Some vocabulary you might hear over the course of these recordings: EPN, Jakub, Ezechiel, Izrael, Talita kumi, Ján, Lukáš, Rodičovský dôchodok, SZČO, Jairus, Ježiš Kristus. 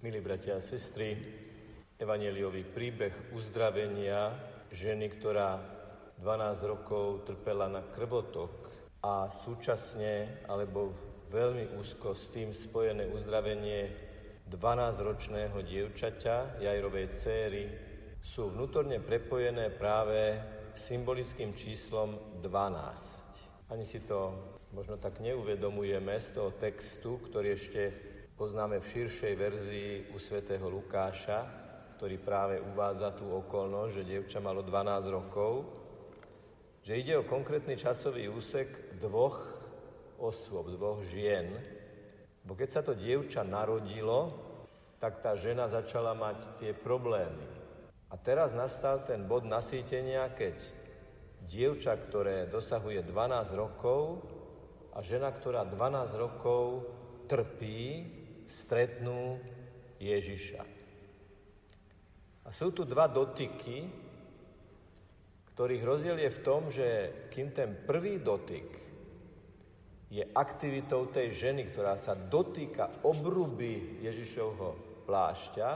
Milí bratia a sestry, evanjeliový príbeh uzdravenia ženy, ktorá 12 rokov trpela na krvotok a súčasne, alebo veľmi úzko s tým spojené uzdravenie 12-ročného dievčaťa, Jairovej dcéry, sú vnútorne prepojené práve symbolickým číslom 12. Ani si to možno tak neuvedomujeme z toho textu, ktorý ešte poznáme v širšej verzii u svätého Lukáša, ktorý práve uvádza tú okolnosť, že dievča malo 12 rokov, že ide o konkrétny časový úsek dvoch osôb, dvoch žien. Bo keď sa to dievča narodilo, tak tá žena začala mať tie problémy. A teraz nastal ten bod nasýtenia, keď dievča, ktoré dosahuje 12 rokov a žena, ktorá 12 rokov trpí, stretnú Ježiša. A sú tu dva dotyky, ktorých rozdiel je v tom, že kým ten prvý dotyk je aktivitou tej ženy, ktorá sa dotýka obruby Ježišovho plášťa,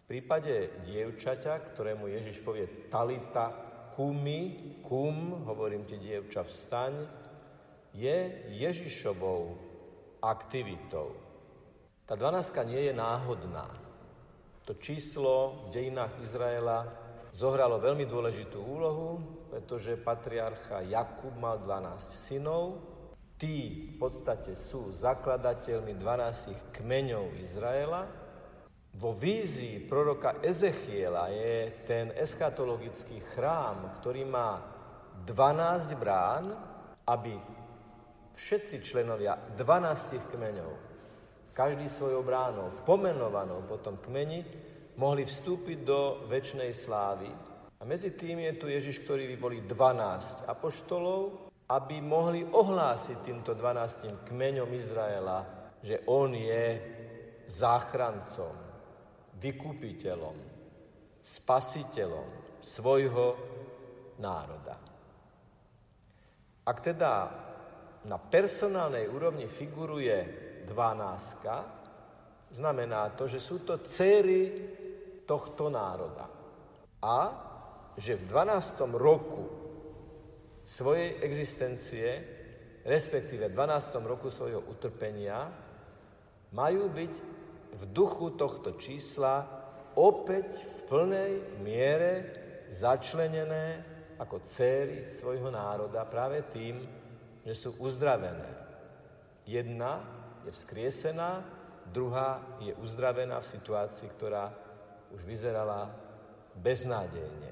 v prípade dievčaťa, ktorému Ježiš povie Talita kumi, kum, hovorím ti dievča, vstaň, je Ježišovou aktivitou. Tá 12 nie je náhodná. To číslo v dejinách Izraela zohralo veľmi dôležitú úlohu, pretože patriarcha Jakub mal 12 synov. Tí v podstate sú zakladateľmi 12 kmeňov Izraela. Vo vízii proroka Ezechiela je ten eschatologický chrám, ktorý má 12 brán, aby všetci členovia 12 kmeňov, každý svojou bránou, pomenovanou potom kmeni, mohli vstúpiť do večnej slávy. A medzi tým je tu Ježiš, ktorý vyvolí 12 apoštolov, aby mohli ohlásiť týmto 12 kmeňom Izraela, že on je záchrancom, vykupiteľom, spasiteľom svojho národa. Ak teda na personálnej úrovni figuruje 12, znamená to, že sú to dcéry tohto národa. A že v 12. roku svojej existencie, respektíve v 12. roku svojho utrpenia, majú byť v duchu tohto čísla opäť v plnej miere začlenené ako dcéry svojho národa práve tým, že sú uzdravené. Jedna je vzkriesená, druhá je uzdravená v situácii, ktorá už vyzerala beznádejne.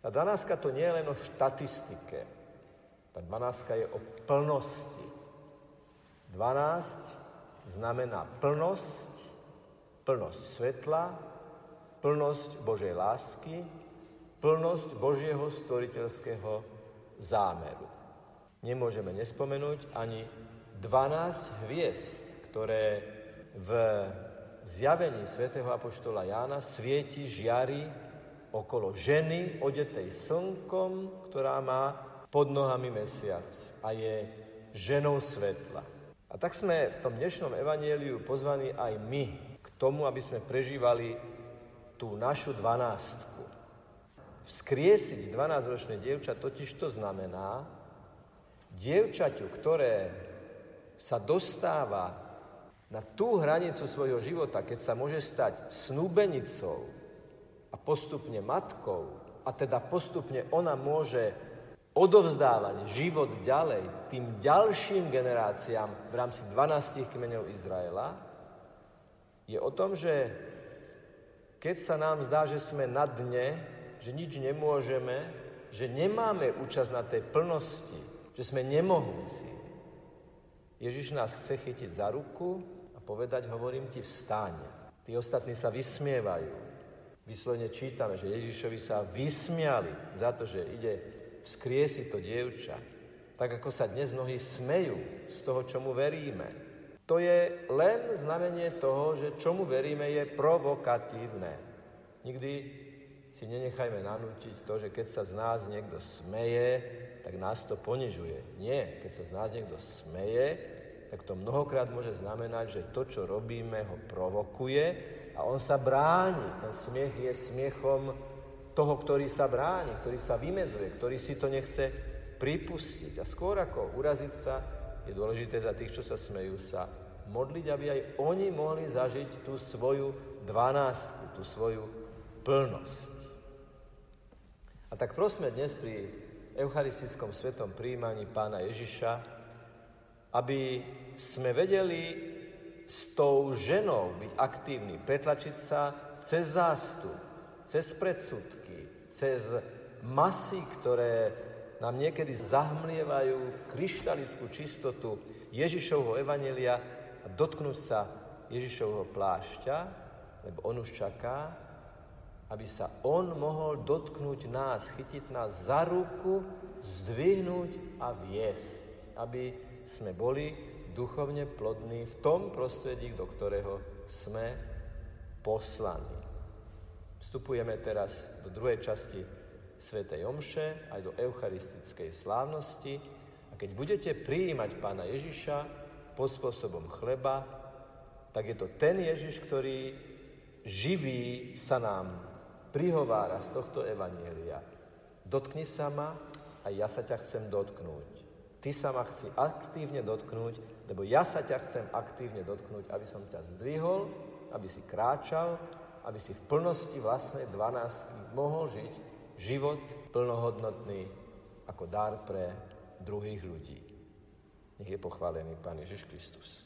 Tá 12 to nie je len o štatistike. Tá 12 je o plnosti. 12 znamená plnosť svetla, plnosť Božej lásky, plnosť Božieho stvoriteľského zámeru. Nemôžeme nespomenúť ani 12 hviezd, ktoré v zjavení svätého apoštola Jána svieti, žiari okolo ženy, odetej slnkom, ktorá má pod nohami mesiac a je ženou svetla. A tak sme v tom dnešnom evanjeliu pozvaní aj my k tomu, aby sme prežívali tú našu 12. Vzkriesiť 12-ročné dievča totiž to znamená, dievčaťu, ktoré sa dostáva na tú hranicu svojho života, keď sa môže stať snúbenicou a postupne matkou, a teda postupne ona môže odovzdávať život ďalej tým ďalším generáciám v rámci 12 kmeňov Izraela, je o tom, že keď sa nám zdá, že sme na dne, že nič nemôžeme, že nemáme účasť na tej plnosti, že sme nemohúci. Ježiš nás chce chytiť za ruku a povedať, hovorím ti, vstaň. Tí ostatní sa vysmievajú. Vyslovene čítame, že Ježišovi sa vysmiali za to, že ide vzkriesiť to dievča. Tak ako sa dnes mnohí smejú z toho, čomu veríme. To je len znamenie toho, že čomu veríme je provokatívne. Nikdy si nenechajme nanútiť to, že keď sa z nás niekto smeje, tak nás to ponižuje. Nie, keď sa z nás niekto smeje, tak to mnohokrát môže znamenať, že to, čo robíme, ho provokuje a on sa bráni. Ten smiech je smiechom toho, ktorý sa bráni, ktorý sa vymedzuje, ktorý si to nechce pripustiť. A skôr ako uraziť sa, je dôležité za tých, čo sa smejú, sa modliť, aby aj oni mohli zažiť tú svoju dvanástku, tú svoju plnosť. A tak prosme dnes pri eucharistickom svetom prijímaní Pána Ježiša, aby sme vedeli s tou ženou byť aktívni, pretlačiť sa cez zástup, cez predsudky, cez masy, ktoré nám niekedy zahmlievajú kryštalickú čistotu Ježišovho evanjelia a dotknúť sa Ježišovho plášťa, lebo on už čaká, aby sa on mohol dotknúť nás, chytiť nás za ruku, zdvihnúť a viesť, aby sme boli duchovne plodní v tom prostredí, do ktorého sme poslaní. Vstupujeme teraz do druhej časti svätej omše, aj do eucharistickej slávnosti. A keď budete prijímať Pána Ježiša pod spôsobom chleba, tak je to ten Ježiš, ktorý živý sa nám prihovára z tohto evanjelia. Dotkni sa ma a ja sa ťa chcem dotknúť. Ty sa ma chci aktívne dotknúť, lebo ja sa ťa chcem aktívne dotknúť, aby som ťa zdvihol, aby si kráčal, aby si v plnosti vlastnej dvanástky mohol žiť život plnohodnotný ako dar pre druhých ľudí. Nech je pochválený Pán Ježiš Kristus.